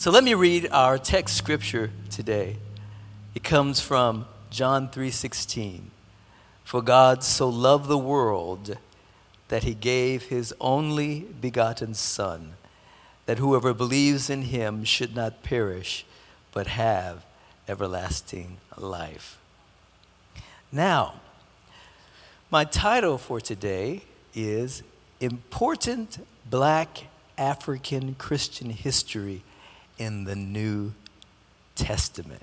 So let me read our text scripture today. It comes from John 3:16. For God so loved the world that he gave his only begotten Son, that whoever believes in him should not perish, but have everlasting life. Now, my title for today is Important Black African Christian History in the New Testament.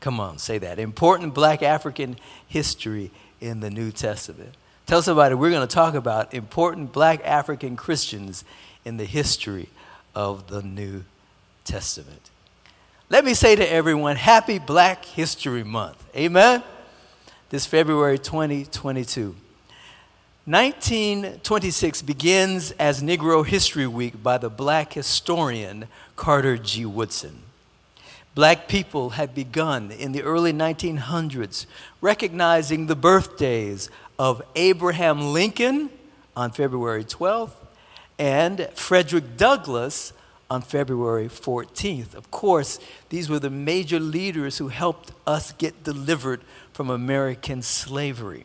Come on, say that. Important Black African History in the New Testament. Tell somebody we're going to talk about important Black African Christians in the history of the New Testament. Let me say to everyone, happy Black History Month. Amen? This February 2022. 1926 begins as Negro History Week by the black historian Carter G. Woodson. Black people had begun in the early 1900s recognizing the birthdays of Abraham Lincoln on February 12th and Frederick Douglass on February 14th. Of course, these were the major leaders who helped us get delivered from American slavery.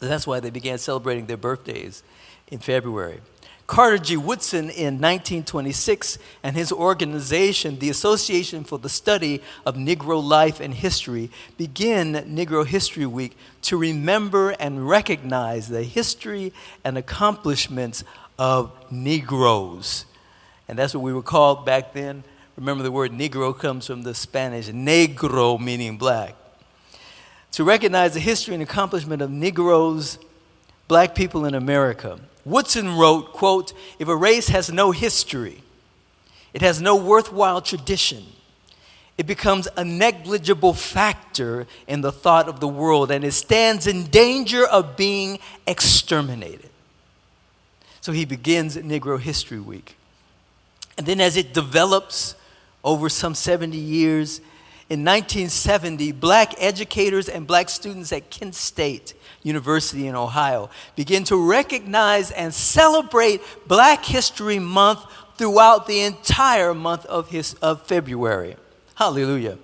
That's why they began celebrating their birthdays in February. Carter G. Woodson in 1926 and his organization, the Association for the Study of Negro Life and History, begin Negro History Week to remember and recognize the history and accomplishments of Negroes. And that's what we were called back then. Remember, the word Negro comes from the Spanish negro, meaning black. To recognize the history and accomplishment of Negroes, black people in America. Woodson wrote, quote, if a race has no history, it has no worthwhile tradition, it becomes a negligible factor in the thought of the world, and it stands in danger of being exterminated. So he begins Negro History Week. And then as it develops over some 70 years, in 1970, black educators and black students at Kent State University in Ohio begin to recognize and celebrate Black History Month throughout the entire month of February. Hallelujah.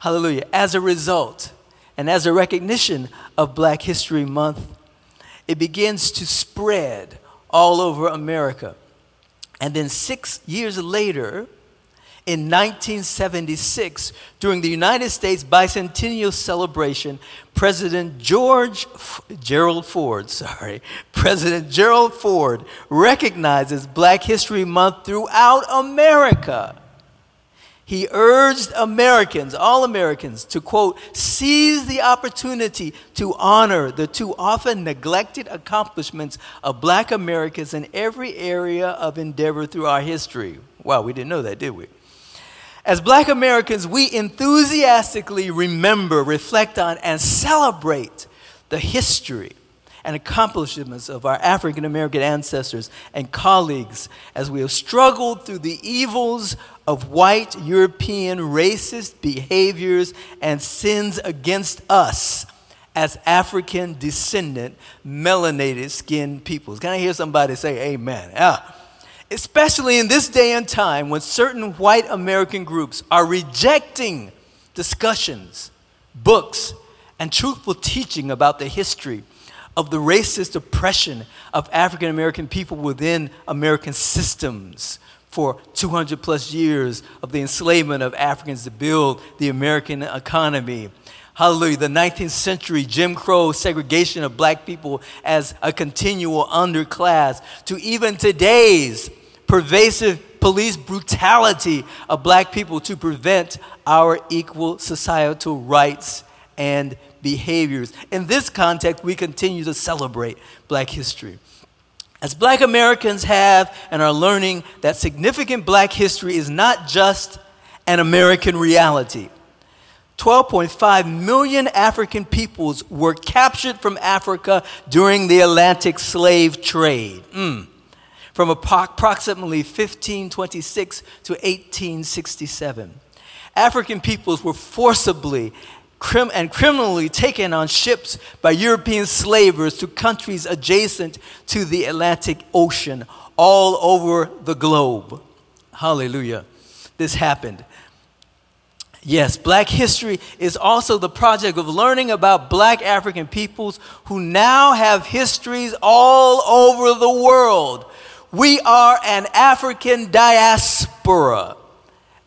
Hallelujah. As a result, and as a recognition of Black History Month, it begins to spread all over America. And then 6 years later, in 1976, during the United States bicentennial celebration, President Gerald Ford recognizes Black History Month throughout America. He urged Americans, all Americans, to, quote, seize the opportunity to honor the too often neglected accomplishments of black Americans in every area of endeavor through our history. Wow, we didn't know that, did we? As black Americans, we enthusiastically remember, reflect on, and celebrate the history and accomplishments of our African American ancestors and colleagues as we have struggled through the evils of white European racist behaviors and sins against us as African descendant melanated skinned peoples. Can I hear somebody say amen? Ah. Especially in this day and time when certain white American groups are rejecting discussions, books, and truthful teaching about the history of the racist oppression of African American people within American systems for 200 plus years of the enslavement of Africans to build the American economy. Hallelujah. The 19th century Jim Crow segregation of black people as a continual underclass to even today's pervasive police brutality of black people to prevent our equal societal rights and behaviors. In this context, we continue to celebrate black history. As black Americans have and are learning that significant black history is not just an American reality. 12.5 million African peoples were captured from Africa during the Atlantic slave trade. From approximately 1526 to 1867. African peoples were forcibly and criminally taken on ships by European slavers to countries adjacent to the Atlantic Ocean all over the globe. Hallelujah. this happened. Yes, Black history is also the project of learning about Black African peoples who now have histories all over the world. We are an African diaspora,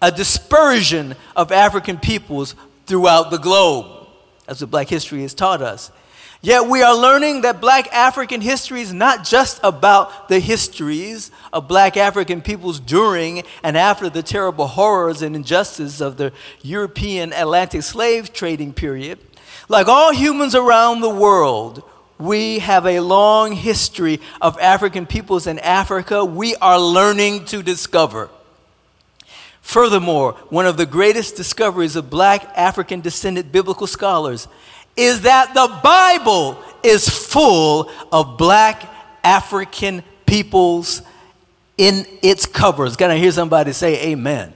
a dispersion of African peoples throughout the globe. That's what Black history has taught us. Yet we are learning that Black African history is not just about the histories of Black African peoples during and after the terrible horrors and injustices of the European Atlantic slave trading period. Like all humans around the world, we have a long history of African peoples in Africa we are learning to discover. Furthermore, one of the greatest discoveries of Black African descended biblical scholars is that the Bible is full of Black African peoples in its covers. Can I hear somebody say amen?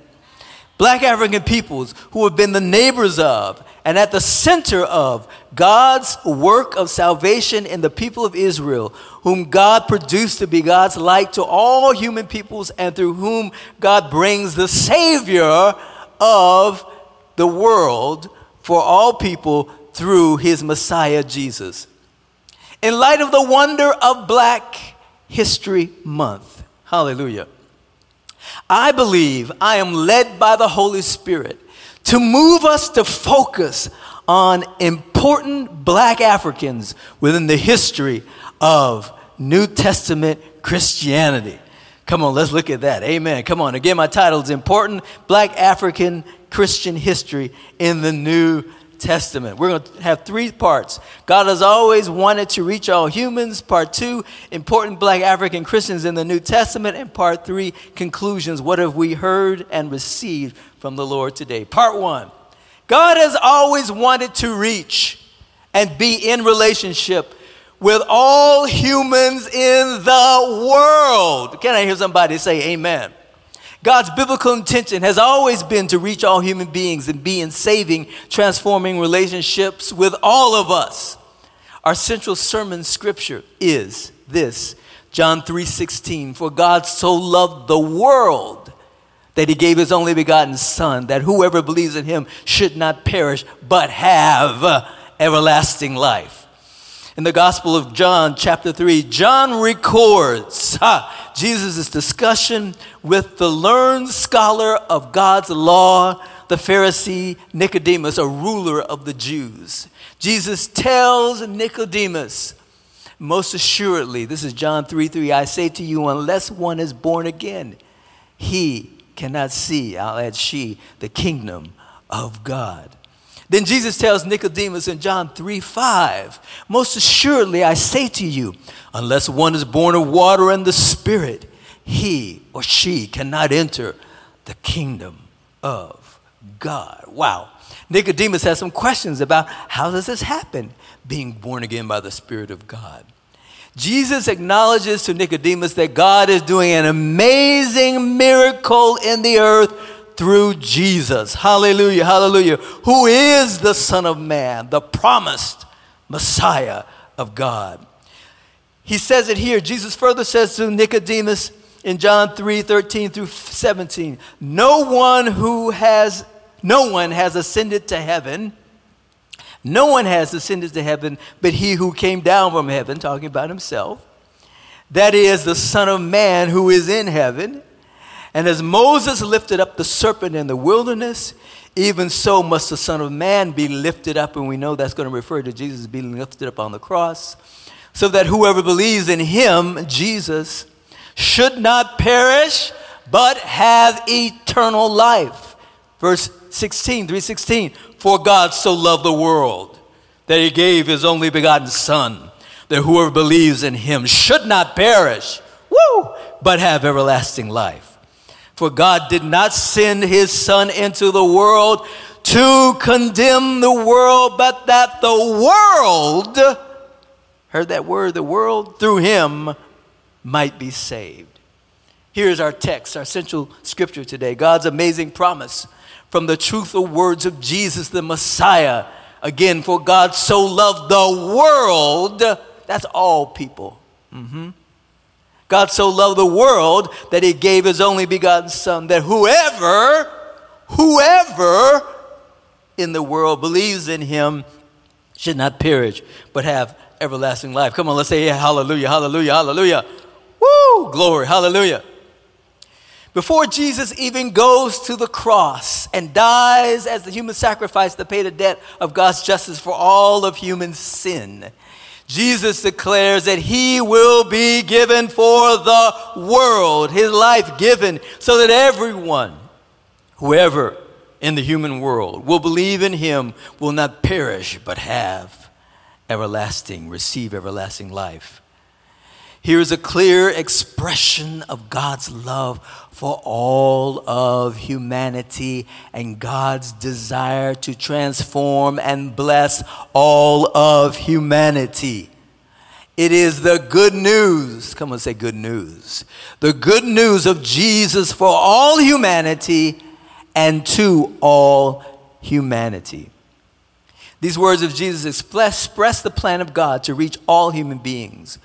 Black African peoples who have been the neighbors of and at the center of God's work of salvation in the people of Israel, whom God produced to be God's light to all human peoples and through whom God brings the Savior of the world for all people through his Messiah, Jesus. In light of the wonder of Black History Month, hallelujah, I believe I am led by the Holy Spirit to move us to focus on important Black Africans within the history of New Testament Christianity. Come on, let's look at that. Amen. Come on. Again, my title is Important Black African Christian History in the New Testament. We're going to have three parts. God has always wanted to reach all humans. Part two, important Black African Christians in the New Testament. And part three, conclusions. What have we heard and received from the Lord today? Part one, God has always wanted to reach and be in relationship with all humans in the world. Can I hear somebody say amen? God's biblical intention has always been to reach all human beings and be in saving, transforming relationships with all of us. Our central sermon scripture is this, John 3:16, for God so loved the world that he gave his only begotten son, that whoever believes in him should not perish, but have everlasting life. In the Gospel of John, chapter 3, John records Jesus' discussion with the learned scholar of God's law, the Pharisee Nicodemus, a ruler of the Jews. Jesus tells Nicodemus, most assuredly, this is John 3:3, I say to you, unless one is born again, he cannot see, I'll add she, the kingdom of God. Then Jesus tells Nicodemus in John 3:5, most assuredly I say to you, unless one is born of water and the Spirit, he or she cannot enter the kingdom of God. Wow. Nicodemus has some questions about how does this happen, being born again by the Spirit of God. Jesus acknowledges to Nicodemus that God is doing an amazing miracle in the earth through Jesus, hallelujah, hallelujah, who is the Son of Man, the promised Messiah of God. He says it here. Jesus further says to Nicodemus in John 3:13 through 17, No one has ascended to heaven but he who came down from heaven, talking about himself, that is the Son of Man who is in heaven. And as Moses lifted up the serpent in the wilderness, even so must the Son of Man be lifted up. And we know that's going to refer to Jesus being lifted up on the cross, so that whoever believes in him, Jesus, should not perish, but have eternal life. Verse 3:16, for God so loved the world that he gave his only begotten Son, that whoever believes in him should not perish, but have everlasting life. For God did not send his Son into the world to condemn the world, but that the world, heard that word, the world, through him might be saved. Here's our text, our central scripture today. God's amazing promise from the truthful words of Jesus, the Messiah. Again, for God so loved the world, that's all people. God so loved the world that he gave his only begotten son, that whoever in the world believes in him should not perish, but have everlasting life. Come on, let's say hallelujah, hallelujah, hallelujah. Woo, glory, hallelujah. Before Jesus even goes to the cross and dies as the human sacrifice to pay the debt of God's justice for all of human sin, Jesus declares that he will be given for the world, his life given, so that everyone, whoever in the human world will believe in him, will not perish, but receive everlasting life. Here is a clear expression of God's love for all of humanity and God's desire to transform and bless all of humanity. It is the good news. Come on, say good news. The good news of Jesus for all humanity and to all humanity. These words of Jesus express the plan of God to reach all human beings,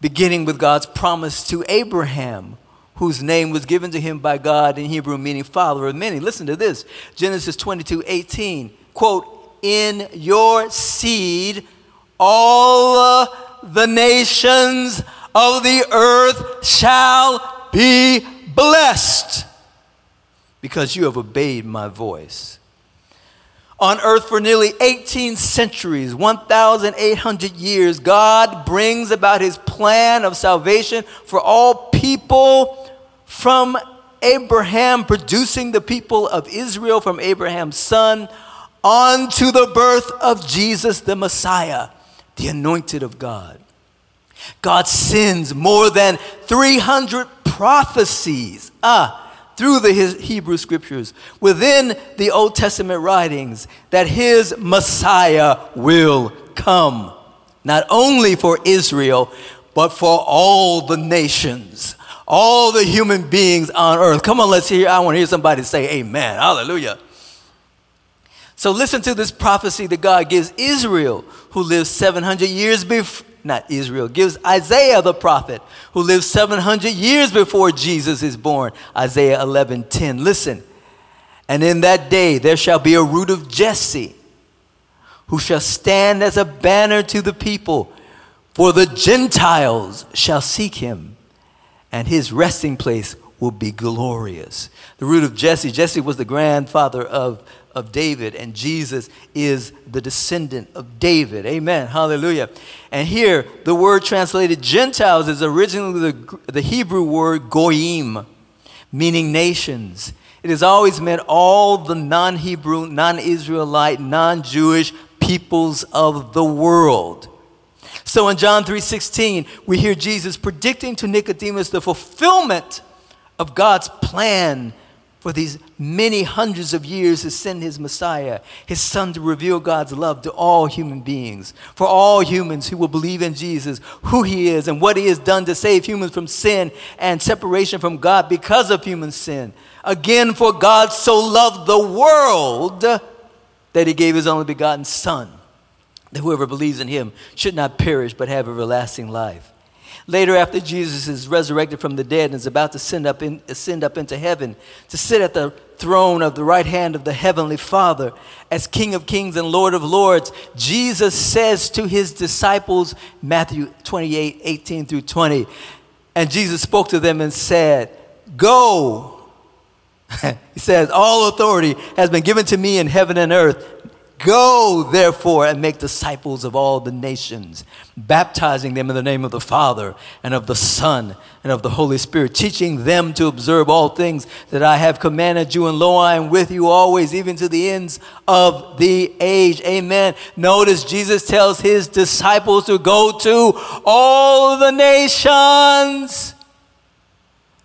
beginning with God's promise to Abraham, whose name was given to him by God in Hebrew, meaning father of many. Listen to this, Genesis 22:18, quote, "In your seed all the nations of the earth shall be blessed, because you have obeyed my voice." On earth for nearly 18 centuries, 1,800 years, God brings about his plan of salvation for all people from Abraham, producing the people of Israel from Abraham's son, onto the birth of Jesus the Messiah, the anointed of God. God sends more than 300 prophecies through the Hebrew scriptures, within the Old Testament writings, that his Messiah will come, not only for Israel, but for all the nations, all the human beings on earth. Come on, I want to hear somebody say amen, hallelujah. So listen to this prophecy that God gives Israel, who lives 700 years before, gives Isaiah the prophet, who lived 700 years before Jesus is born. Isaiah 11:10. Listen, "And in that day there shall be a root of Jesse, who shall stand as a banner to the people, for the Gentiles shall seek him, and his resting place will be glorious." The root of Jesse. Jesse was the grandfather of David, and Jesus is the descendant of David. Amen. Hallelujah. And here, the word translated Gentiles is originally the Hebrew word goyim, meaning nations. It has always meant all the non-Hebrew, non-Israelite, non-Jewish peoples of the world. So in John 3:16, we hear Jesus predicting to Nicodemus the fulfillment of God's plan for these many hundreds of years to send his Messiah, his son, to reveal God's love to all human beings, for all humans who will believe in Jesus, who he is and what he has done to save humans from sin and separation from God because of human sin. Again, for God so loved the world that he gave his only begotten son, that whoever believes in him should not perish but have everlasting life. Later, after Jesus is resurrected from the dead and is about to ascend up into heaven to sit at the throne of the right hand of the heavenly Father as King of Kings and Lord of Lords, Jesus says to his disciples, Matthew 28:18 through 20, and Jesus spoke to them and said, "Go." He says, "All authority has been given to me in heaven and earth. Go, therefore, and make disciples of all the nations, baptizing them in the name of the Father and of the Son and of the Holy Spirit, teaching them to observe all things that I have commanded you, and lo, I am with you always, even to the ends of the age." Amen. Notice Jesus tells his disciples to go to all the nations.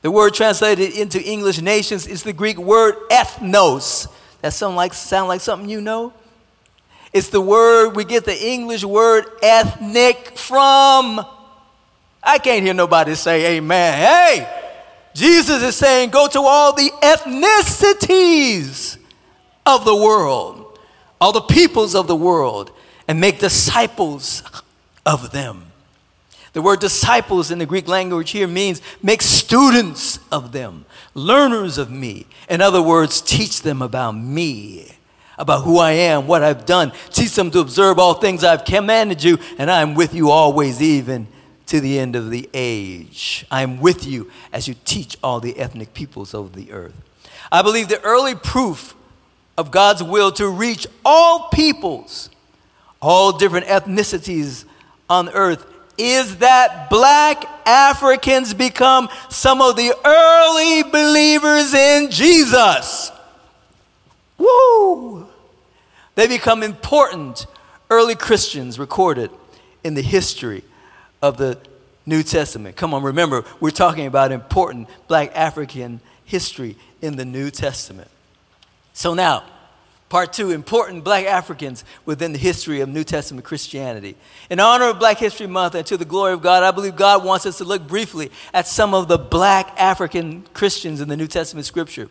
The word translated into English nations is the Greek word ethnos. That sound like something you know? It's the word we get the English word ethnic from. I can't hear nobody say amen. Hey, Jesus is saying go to all the ethnicities of the world, all the peoples of the world, and make disciples of them. The word disciples in the Greek language here means make students of them, learners of me. In other words, teach them about me, about who I am, what I've done. Teach them to observe all things I've commanded you, and I am with you always, even to the end of the age. I am with you as you teach all the ethnic peoples of the earth. I believe the early proof of God's will to reach all peoples, all different ethnicities on earth, is that black Africans become some of the early believers in Jesus. Woo! They become important early Christians recorded in the history of the New Testament. Come on, remember, we're talking about important black African history in the New Testament. So now, part two, important black Africans within the history of New Testament Christianity. In honor of Black History Month and to the glory of God, I believe God wants us to look briefly at some of the black African Christians in the New Testament scripture.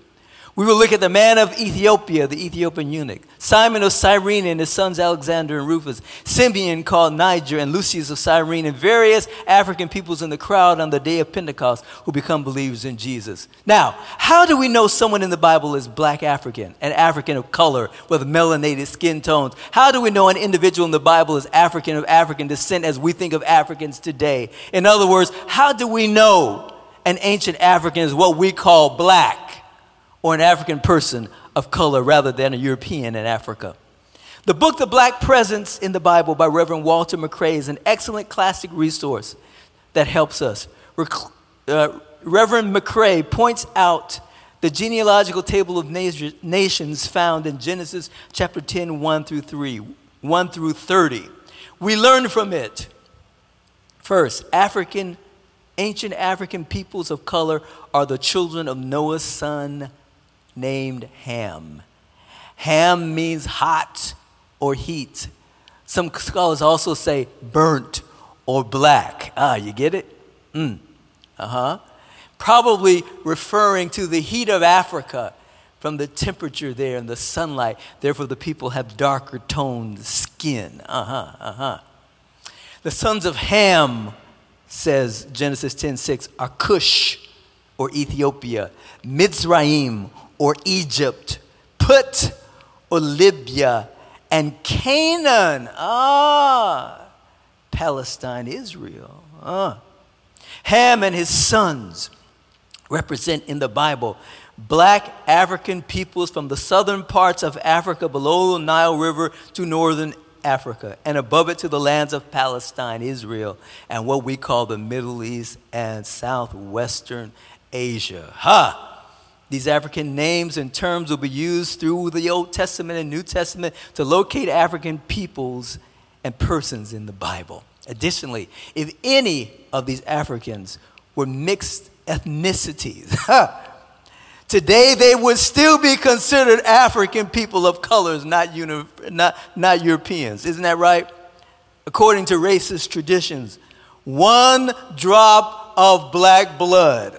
We will look at the man of Ethiopia, the Ethiopian eunuch, Simon of Cyrene and his sons Alexander and Rufus, Simeon called Niger and Lucius of Cyrene, and various African peoples in the crowd on the day of Pentecost who become believers in Jesus. Now, how do we know someone in the Bible is black African, an African of color with melanated skin tones? How do we know an individual in the Bible is African of African descent as we think of Africans today? In other words, how do we know an ancient African is what we call black, or an African person of color rather than a European in Africa? The book, The Black Presence in the Bible by Reverend Walter McCray, is an excellent classic resource that helps us. Reverend McCray points out the genealogical table of nations found in Genesis chapter 10, 1 through 30. We learn from it. First, ancient African peoples of color are the children of Noah's son, named Ham. Ham means hot or heat. Some scholars also say burnt or black. Ah, you get it? Probably referring to the heat of Africa from the temperature there and the sunlight. Therefore, the people have darker toned skin. The sons of Ham, says Genesis 10:6, are Cush or Ethiopia, Mitzrayim or Egypt, Put or Libya, and Canaan, Palestine, Israel. Ham and his sons represent in the Bible black African peoples from the southern parts of Africa below the Nile River to northern Africa and above it to the lands of Palestine, Israel, and what we call the Middle East and southwestern Asia. These African names and terms will be used through the Old Testament and New Testament to locate African peoples and persons in the Bible. Additionally, if any of these Africans were mixed ethnicities, today they would still be considered African people of colors, not Europeans. Isn't that right? According to racist traditions, one drop of black blood,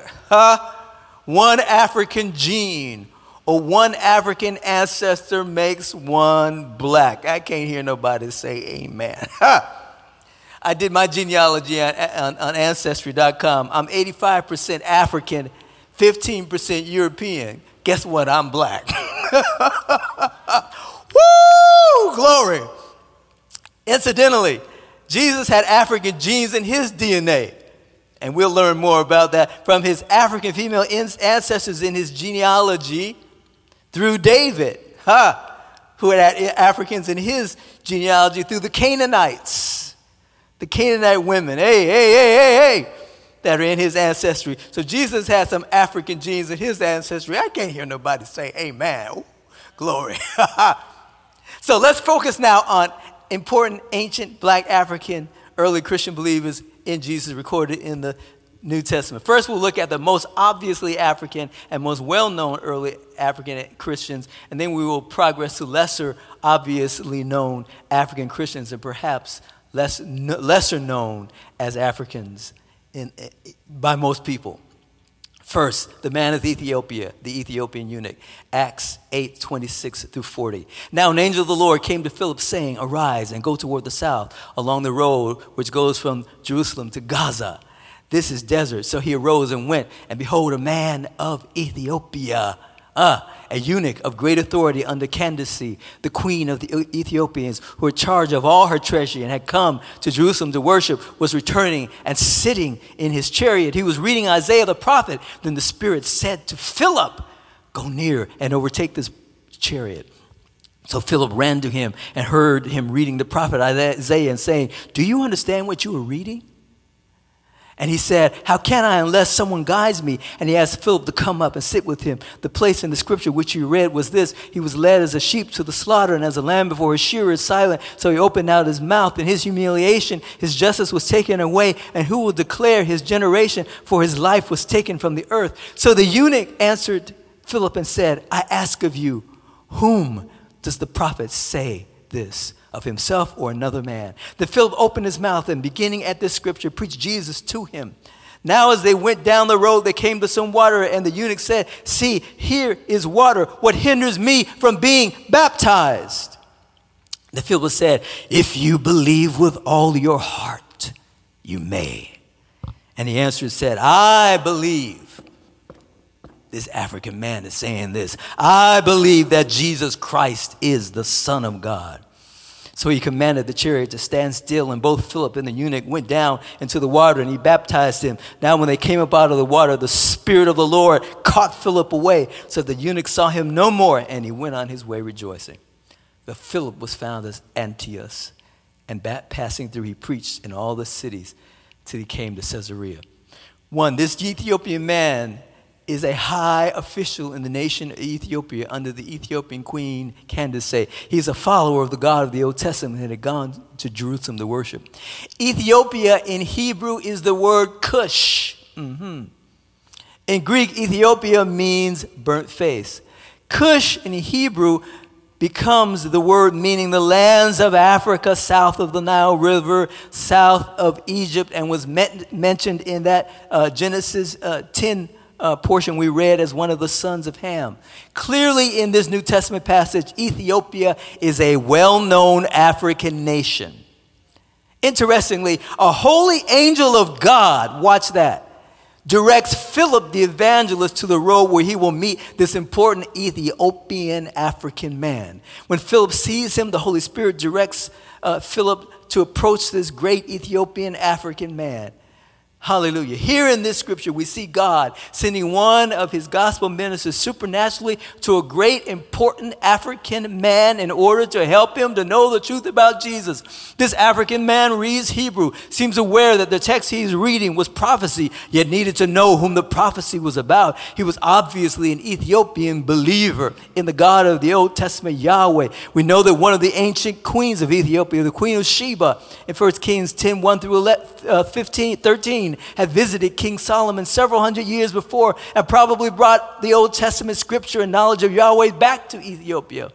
one African gene or one African ancestor makes one black. I can't hear nobody say amen. I did my genealogy on Ancestry.com. I'm 85% African, 15% European. Guess what? I'm black. Woo! Glory. Incidentally, Jesus had African genes in his DNA. And we'll learn more about that from his African female ancestors in his genealogy through David, who had Africans in his genealogy through the Canaanites, the Canaanite women, that are in his ancestry. So Jesus had some African genes in his ancestry. I can't hear nobody say amen. Ooh, glory. So let's focus now on important ancient black African early Christian believers in Jesus recorded in the New Testament. First, we'll look at the most obviously African and most well-known early African Christians, and then we will progress to lesser obviously known African Christians and perhaps lesser known as Africans by most people. First, the man of Ethiopia, the Ethiopian eunuch, Acts 8, 26 through 40. Now an angel of the Lord came to Philip, saying, "Arise and go toward the south along the road which goes from Jerusalem to Gaza. This is desert." So he arose and went, and behold, a man of Ethiopia, a eunuch of great authority under Candace, the queen of the Ethiopians, who had charge of all her treasury and had come to Jerusalem to worship, was returning and sitting in his chariot. He was reading Isaiah the prophet. Then the Spirit said to Philip, "Go near and overtake this chariot." So Philip ran to him and heard him reading the prophet Isaiah and saying, "Do you understand what you are reading?" And he said, "How can I unless someone guides me?" And he asked Philip to come up and sit with him. The place in the scripture which he read was this: "He was led as a sheep to the slaughter, and as a lamb before his shearer is silent, so he opened out his mouth. In his humiliation, his justice was taken away, and who will declare his generation? For his life was taken from the earth." So the eunuch answered Philip and said, "I ask of you, whom does the prophet say this? Of himself or another man?" Then Philip opened his mouth and, beginning at this scripture, preached Jesus to him. Now as they went down the road, they came to some water, and the eunuch said, "See, here is water. What hinders me from being baptized?" Then Philip said, "If you believe with all your heart, you may." And he answered and said, "I believe." This African man is saying this. "I believe that Jesus Christ is the Son of God." So he commanded the chariot to stand still, and both Philip and the eunuch went down into the water, and he baptized him. Now when they came up out of the water, the Spirit of the Lord caught Philip away, so the eunuch saw him no more, and he went on his way rejoicing. But Philip was found at Antioch, and passing through, he preached in all the cities till he came to Caesarea. One, this Ethiopian man is a high official in the nation of Ethiopia under the Ethiopian queen Candace. He's a follower of the God of the Old Testament and had gone to Jerusalem to worship. Ethiopia in Hebrew is the word Cush. In Greek, Ethiopia means burnt face. Cush in Hebrew becomes the word meaning the lands of Africa south of the Nile River, south of Egypt, and was mentioned in that Genesis 10 portion we read as one of the sons of Ham. Clearly in this New Testament passage, Ethiopia is a well-known African nation. Interestingly, a holy angel of God, watch that, directs Philip the evangelist to the road where he will meet this important Ethiopian African man. When Philip sees him, the Holy Spirit directs Philip to approach this great Ethiopian African man. Hallelujah. Here in this scripture, we see God sending one of his gospel ministers supernaturally to a great, important African man in order to help him to know the truth about Jesus. This African man reads Hebrew, seems aware that the text he's reading was prophecy, yet needed to know whom the prophecy was about. He was obviously an Ethiopian believer in the God of the Old Testament, Yahweh. We know that one of the ancient queens of Ethiopia, the Queen of Sheba, in 1 Kings 10, 1 through 13, had visited King Solomon several hundred years before and probably brought the Old Testament scripture and knowledge of Yahweh back to Ethiopia.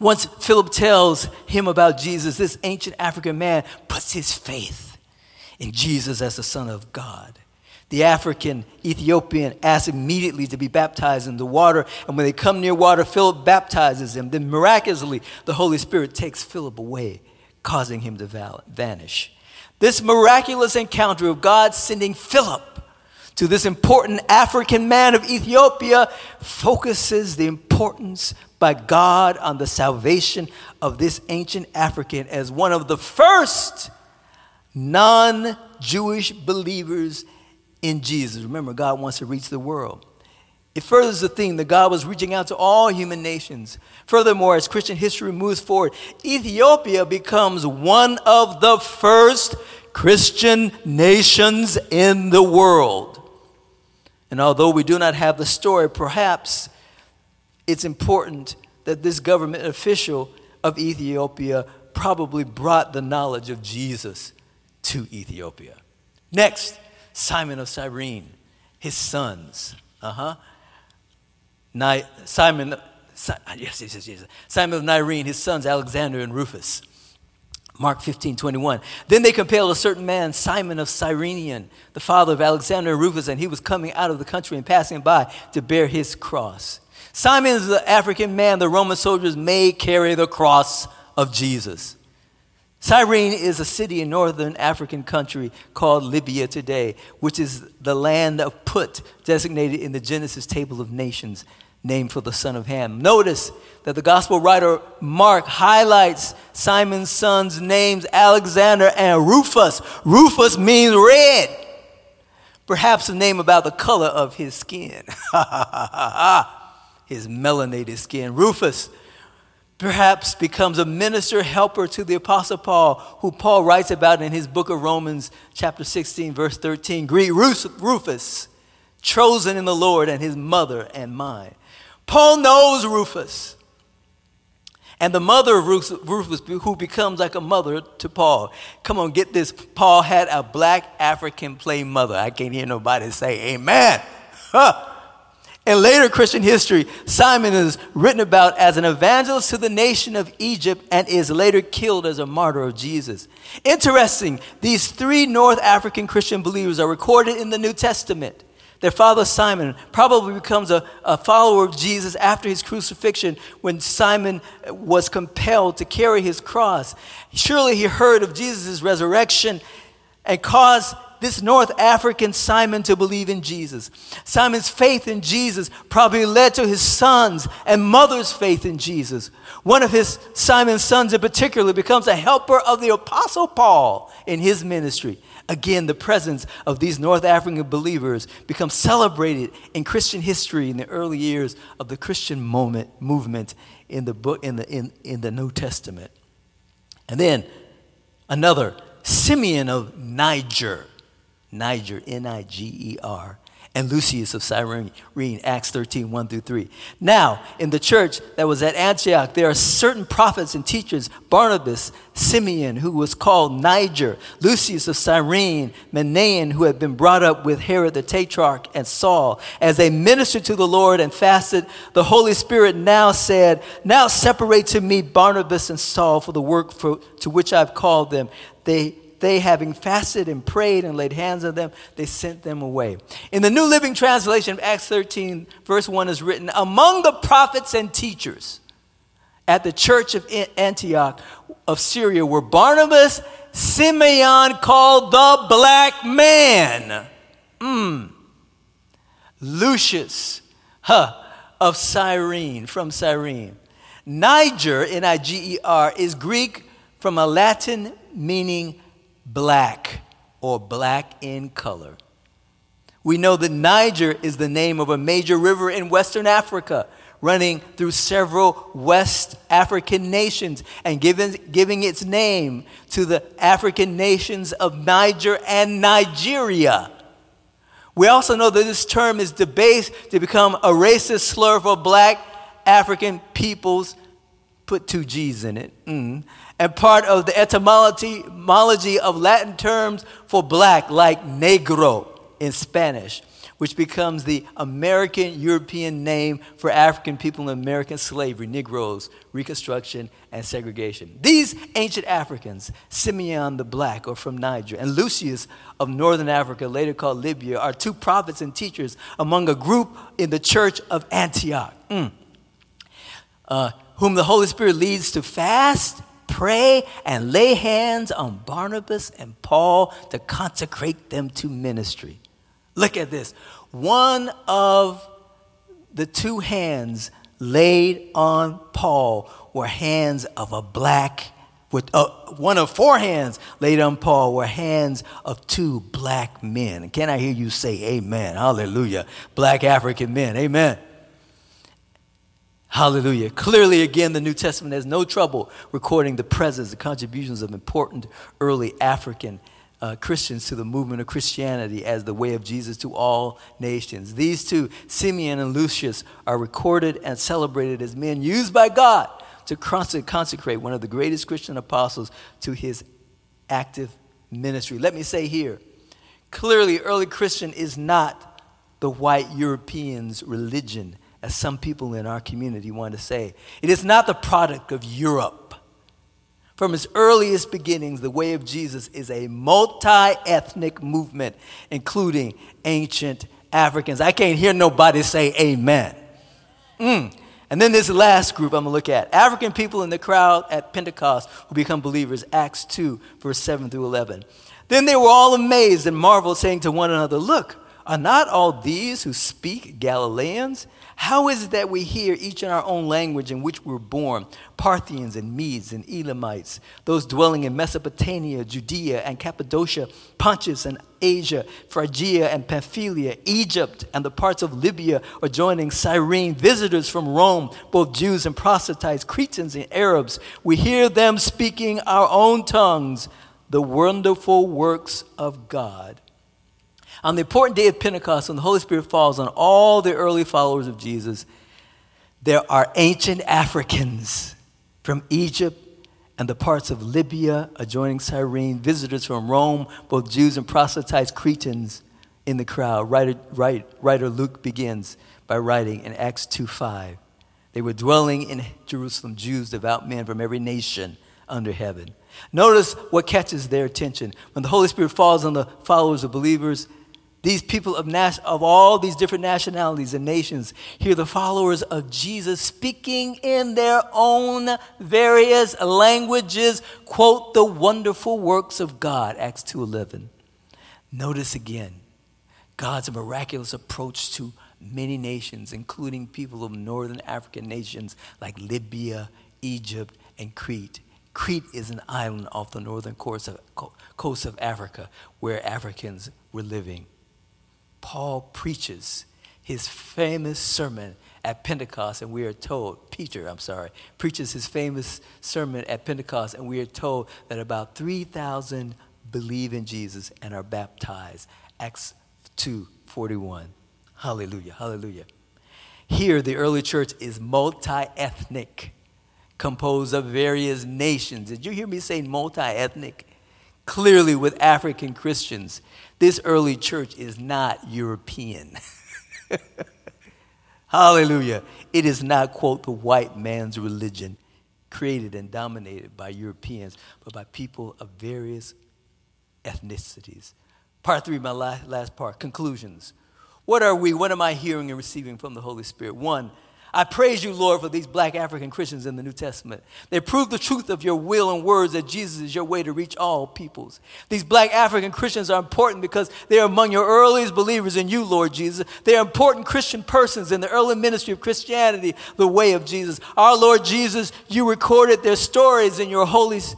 Once Philip tells him about Jesus, this ancient African man puts his faith in Jesus as the Son of God. The African Ethiopian asks immediately to be baptized in the water, and when they come near water, Philip baptizes him. Then miraculously, the Holy Spirit takes Philip away, causing him to vanish. This miraculous encounter of God sending Philip to this important African man of Ethiopia focuses the importance by God on the salvation of this ancient African as one of the first non-Jewish believers in Jesus. Remember, God wants to reach the world. It furthers the theme that God was reaching out to all human nations. Furthermore, as Christian history moves forward, Ethiopia becomes one of the first Christian nations in the world. And although we do not have the story, perhaps it's important that this government official of Ethiopia probably brought the knowledge of Jesus to Ethiopia. Next, Simon of Cyrene, his sons. Simon of Cyrene, his sons Alexander and Rufus. Mark 15:21. Then they compelled a certain man, Simon of Cyrene, the father of Alexander and Rufus, and he was coming out of the country and passing by to bear his cross. Simon is the African man the Roman soldiers made carry the cross of Jesus. Cyrene is a city in northern African country called Libya today, which is the land of Put, designated in the Genesis table of nations, named for the son of Ham. Notice that the gospel writer Mark highlights Simon's sons' names, Alexander and Rufus. Rufus means red. Perhaps a name about the color of his skin. His melanated skin. Rufus perhaps becomes a minister helper to the Apostle Paul, who Paul writes about in his book of Romans, chapter 16, verse 13. Greet Rufus, chosen in the Lord, and his mother and mine. Paul knows Rufus and the mother of Rufus, who becomes like a mother to Paul. Come on, get this. Paul had a black African plain mother. I can't hear nobody say amen. In later Christian history, Simon is written about as an evangelist to the nation of Egypt and is later killed as a martyr of Jesus. Interesting, these three North African Christian believers are recorded in the New Testament. Their father, Simon, probably becomes a follower of Jesus after his crucifixion, when Simon was compelled to carry his cross. Surely he heard of Jesus' resurrection and caused this North African Simon to believe in Jesus. Simon's faith in Jesus probably led to his sons and mother's faith in Jesus. One of his Simon's sons in particular becomes a helper of the Apostle Paul in his ministry. Again, the presence of these North African believers becomes celebrated in Christian history in the early years of the Christian movement in the book in the New Testament. And then another, Simeon of Niger, Niger, and Lucius of Cyrene, Acts 13, 1-3. Now, in the church that was at Antioch, there are certain prophets and teachers, Barnabas, Simeon, who was called Niger, Lucius of Cyrene, Manaen, who had been brought up with Herod the Tetrarch, and Saul. As they ministered to the Lord and fasted, the Holy Spirit now said, "Now separate to me Barnabas and Saul for the work to which I've called them." They having fasted and prayed and laid hands on them, they sent them away. In the New Living Translation of Acts 13, verse 1 is written, among the prophets and teachers at the church of Antioch of Syria were Barnabas, Simeon called the black man, Lucius of Cyrene, from Cyrene. Niger, Niger, is Greek from a Latin meaning black, or black in color. We know that Niger is the name of a major river in Western Africa, running through several West African nations and giving its name to the African nations of Niger and Nigeria. We also know that this term is debased to become a racist slur for black African peoples. Put two G's in it. And part of the etymology of Latin terms for black, like negro in Spanish, which becomes the American European name for African people in American slavery, Negroes, Reconstruction, and segregation. These ancient Africans, Simeon the Black, or from Niger, and Lucius of Northern Africa, later called Libya, are two prophets and teachers among a group in the church of Antioch, whom the Holy Spirit leads to fast, pray, and lay hands on Barnabas and Paul to consecrate them to ministry. Look at this. One of the two hands laid on Paul were hands of a black, one of four hands laid on Paul were hands of two black men. Can I hear you say amen? Hallelujah. Black African men. Amen. Hallelujah. Clearly, again, the New Testament has no trouble recording the presence and contributions of important early African Christians to the movement of Christianity as the way of Jesus to all nations. These two, Simeon and Lucius, are recorded and celebrated as men used by God to consecrate one of the greatest Christian apostles to his active ministry. Let me say here, clearly, early Christian is not the white Europeans' religion, as some people in our community want to say. It is not the product of Europe. From its earliest beginnings, the Way of Jesus is a multi-ethnic movement, including ancient Africans. I can't hear nobody say amen. And then this last group I'm going to look at, African people in the crowd at Pentecost who become believers, Acts 2, verse 7 through 11. Then they were all amazed and marveled, saying to one another, "Look, are not all these who speak Galileans? How is it that we hear each in our own language in which we're born, Parthians and Medes and Elamites, those dwelling in Mesopotamia, Judea and Cappadocia, Pontus and Asia, Phrygia and Pamphylia, Egypt and the parts of Libya adjoining Cyrene, visitors from Rome, both Jews and proselytes, Cretans and Arabs. We hear them speaking our own tongues, the wonderful works of God." On the important day of Pentecost, when the Holy Spirit falls on all the early followers of Jesus, there are ancient Africans from Egypt and the parts of Libya adjoining Cyrene, visitors from Rome, both Jews and proselytes, Cretans in the crowd. Writer Luke begins by writing in Acts 2:5, "They were dwelling in Jerusalem, Jews, devout men from every nation under heaven." Notice what catches their attention. When the Holy Spirit falls on the followers of believers, these people of all these different nationalities and nations hear the followers of Jesus speaking in their own various languages, quote, the wonderful works of God, Acts 2:11. Notice again, God's miraculous approach to many nations, including people of northern African nations like Libya, Egypt, and Crete. Crete is an island off the northern coast of Africa where Africans were living. Paul preaches his famous sermon at Pentecost, and we are told, Peter preaches his famous sermon at Pentecost, and we are told that about 3,000 believe in Jesus and are baptized. Acts 2:41. Hallelujah, hallelujah. Here, the early church is multi-ethnic, composed of various nations. Did you hear me say multi-ethnic? Clearly, with African Christians, this early church is not European. Hallelujah. It is not, quote, the white man's religion, created and dominated by Europeans, but by people of various ethnicities. Part three, my last part, conclusions. What are we? What am I hearing and receiving from the Holy Spirit? One, I praise you, Lord, for these black African Christians in the New Testament. They prove the truth of your will and words that Jesus is your way to reach all peoples. These black African Christians are important because they are among your earliest believers in you, Lord Jesus. They are important Christian persons in the early ministry of Christianity, the way of Jesus. Our Lord Jesus, you recorded their stories in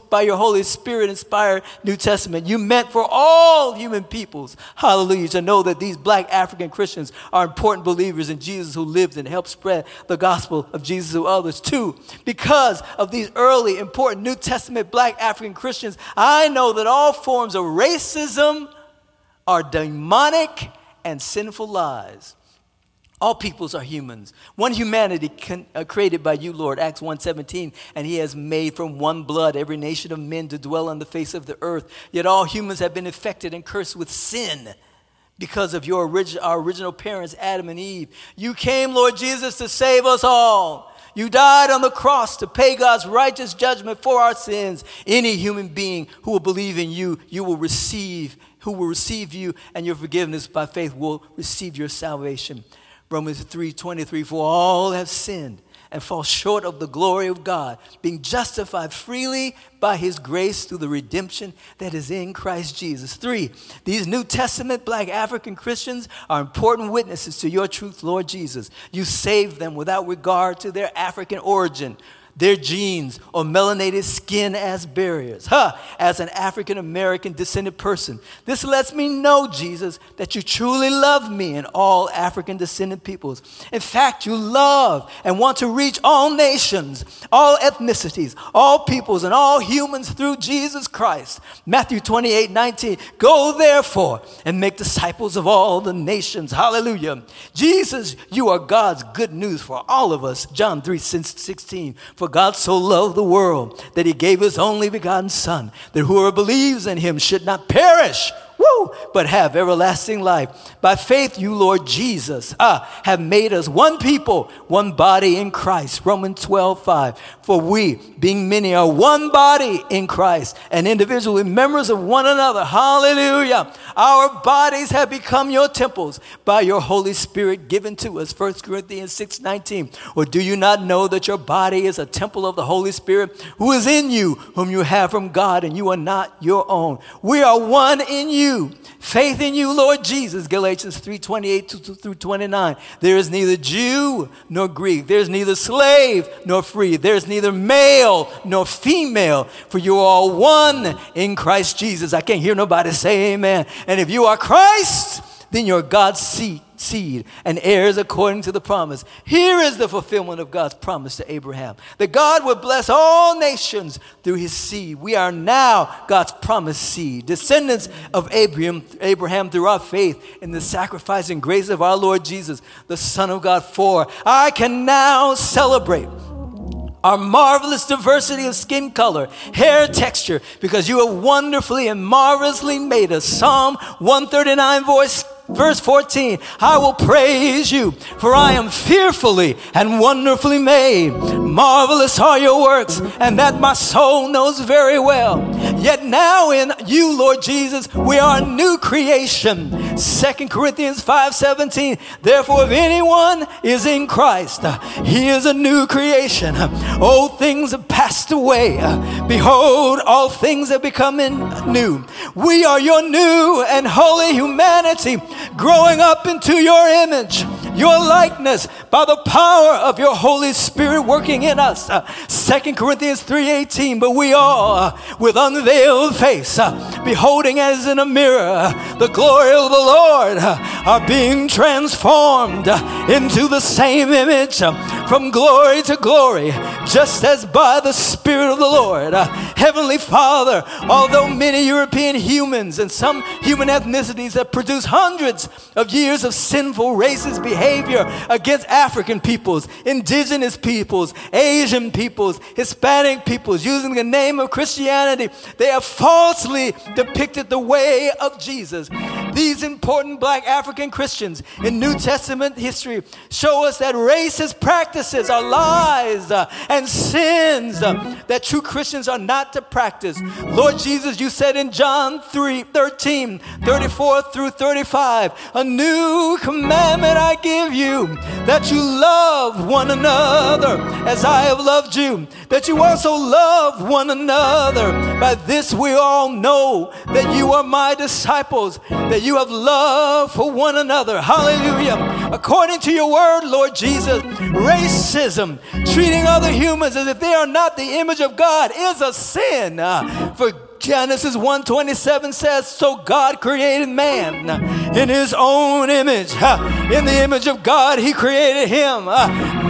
by your Holy Spirit-inspired New Testament. You meant for all human peoples, hallelujah, to know that these black African Christians are important believers in Jesus who lived and helped spread the gospel of Jesus to others. Two, because of these early important New Testament black African Christians, I know that all forms of racism are demonic and sinful lies. All peoples are humans. One humanity created by you, Lord, Acts 1:17, and he has made from one blood every nation of men to dwell on the face of the earth. Yet all humans have been infected and cursed with sin. Because of our original parents, Adam and Eve. You came, Lord Jesus, to save us all. You died on the cross to pay God's righteous judgment for our sins. Any human being who will believe in you, who will receive you and your forgiveness by faith will receive your salvation. Romans 3:23, for all have sinned and fall short of the glory of God, being justified freely by his grace through the redemption that is in Christ Jesus. Three, these New Testament black African Christians are important witnesses to your truth, Lord Jesus. You saved them without regard to their African origin, their genes, or melanated skin as barriers. As an African-American descended person, this lets me know, Jesus, that you truly love me and all African-descended peoples. In fact, you love and want to reach all nations, all ethnicities, all peoples, and all humans through Jesus Christ. Matthew 28:19, go therefore and make disciples of all the nations. Hallelujah. Jesus, you are God's good news for all of us. John 3:16, for God so loved the world that he gave his only begotten Son, that whoever believes in him should not perish, woo, but have everlasting life. By faith, you, Lord Jesus, have made us one people, one body in Christ. Romans 12:5. For we, being many, are one body in Christ, and individually members of one another. Hallelujah. Our bodies have become your temples by your Holy Spirit given to us. 1 Corinthians 6:19. Or do you not know that your body is a temple of the Holy Spirit who is in you, whom you have from God, and you are not your own? We are one in you. Faith in you, Lord Jesus. Galatians 3:28-29. There is neither Jew nor Greek. There is neither slave nor free. There is neither male nor female. For you are all one in Christ Jesus. I can't hear nobody say amen. And if you are Christ, then you're God's seed and heirs according to the promise. Here is the fulfillment of God's promise to Abraham, that God would bless all nations through his seed. We are now God's promised seed, descendants of Abraham through our faith in the sacrifice and grace of our Lord Jesus, the Son of God. For I can now celebrate our marvelous diversity of skin color, hair texture, because you have wonderfully and marvelously made us. Psalm 139:14, I will praise you, for I am fearfully and wonderfully made. Marvelous are your works, and that my soul knows very well. Yet now in you, Lord Jesus, we are a new creation. 2 Corinthians 5:17, therefore if anyone is in Christ, he is a new creation. Old things have passed away. Behold, all things have become new. We are your new and holy humanity, growing up into your image, your likeness, by the power of your Holy Spirit working in us. 2 Corinthians 3:18, but we all, with unveiled face, beholding as in a mirror the glory of the Lord, are being transformed into the same image from glory to glory, just as by the Spirit of the Lord. Heavenly Father, although many European humans and some human ethnicities have produced hundreds of years of sinful racist behavior against African peoples, indigenous peoples, Asian peoples, Hispanic peoples, using the name of Christianity, they have falsely depicted the way of Jesus. These important black African Christians in New Testament history show us that racist practices are lies and sins that true Christians are not to practice. Lord Jesus, you said in John 3:13-34, a new commandment I give you, that you love one another as I have loved you, that you also love one another. By this we all know that you are my disciples, that you have love for one another. Hallelujah. According to your word, Lord Jesus, racism, treating other humans as if they are not the image of God, is a sin. For Genesis 1:27 says, so God created man in his own image. In the image of God, he created him.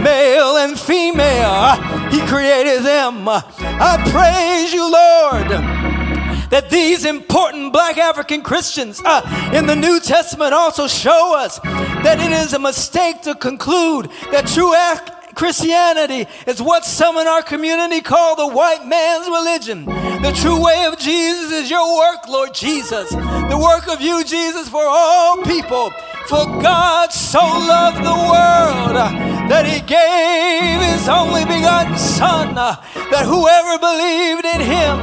Male and female, he created them. I praise you, Lord, that these important black African Christians in the New Testament also show us that it is a mistake to conclude that true Christianity is what some in our community call the white man's religion. The true way of Jesus is your work, Lord Jesus, the work of you, Jesus, for all people. For God so loved the world that he gave his only begotten Son, that whoever believed in him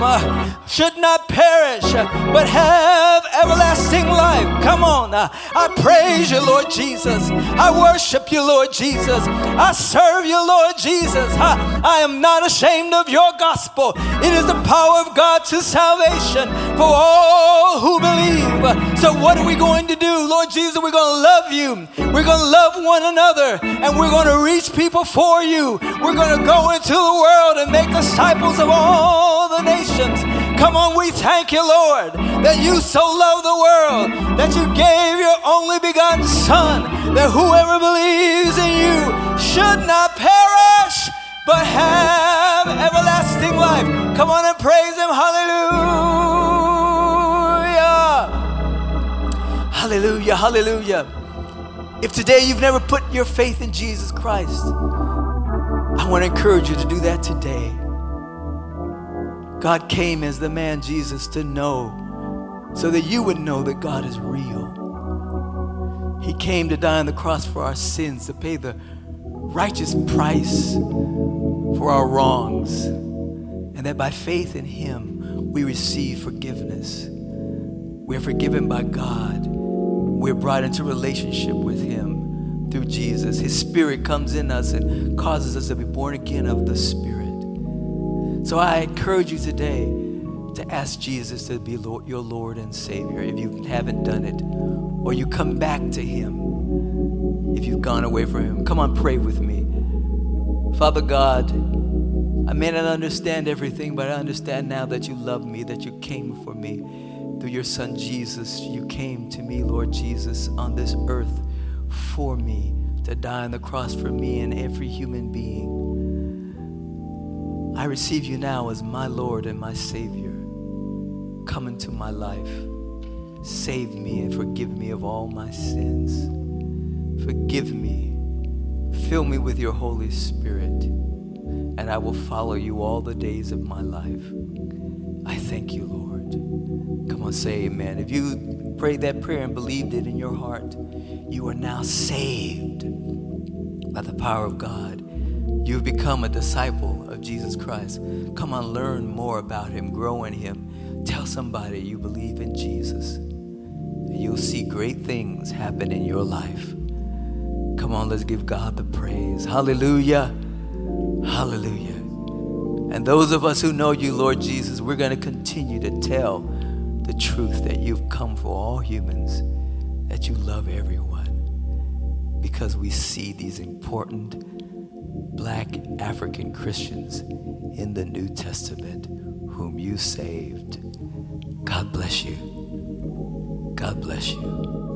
should not perish, but have everlasting life. Come on. I praise you, Lord Jesus. I worship you, Lord Jesus. I serve you, Lord Jesus. I am not ashamed of your gospel. It is the power of God to salvation for all who believe. So what are we going to do, Lord Jesus? We're going to love you. We're going to love one another, and we're going to reach people for you. We're going to go into the world and make disciples of all the nations. Come on, we thank you, Lord, that you so loved the world, that you gave your only begotten Son, that whoever believes in you should not perish, but have everlasting life. Come on and praise him. Hallelujah. Hallelujah, hallelujah. If today you've never put your faith in Jesus Christ, I want to encourage you to do that today. God came as the man Jesus to know so that you would know that God is real. He came to die on the cross for our sins, to pay the righteous price for our wrongs, and that by faith in him, we receive forgiveness. We're forgiven by God. We're brought into relationship with him through Jesus. His spirit comes in us and causes us to be born again of the spirit. So I encourage you today to ask Jesus to be your Lord and Savior if you haven't done it, or you come back to him if you've gone away from him. Come on, pray with me. Father God, I may not understand everything, but I understand now that you love me, that you came for me. Through your son Jesus, you came to me, Lord Jesus, on this earth for me, to die on the cross for me and every human being. I receive you now as my Lord and my Savior. Come into my life. Save me and forgive me of all my sins. Forgive me. Fill me with your Holy Spirit, and I will follow you all the days of my life. I thank you, Lord. Come on, say amen. If you prayed that prayer and believed it in your heart, you are now saved by the power of God. You've become a disciple of Jesus Christ. Come on, learn more about him, grow in him. Tell somebody you believe in Jesus, and you'll see great things happen in your life. Come on, let's give God the praise. Hallelujah. Hallelujah. And those of us who know you, Lord Jesus, we're going to continue to tell the truth that you've come for all humans, that you love everyone, because we see these important black African Christians in the New Testament whom you saved. God bless you. God bless you.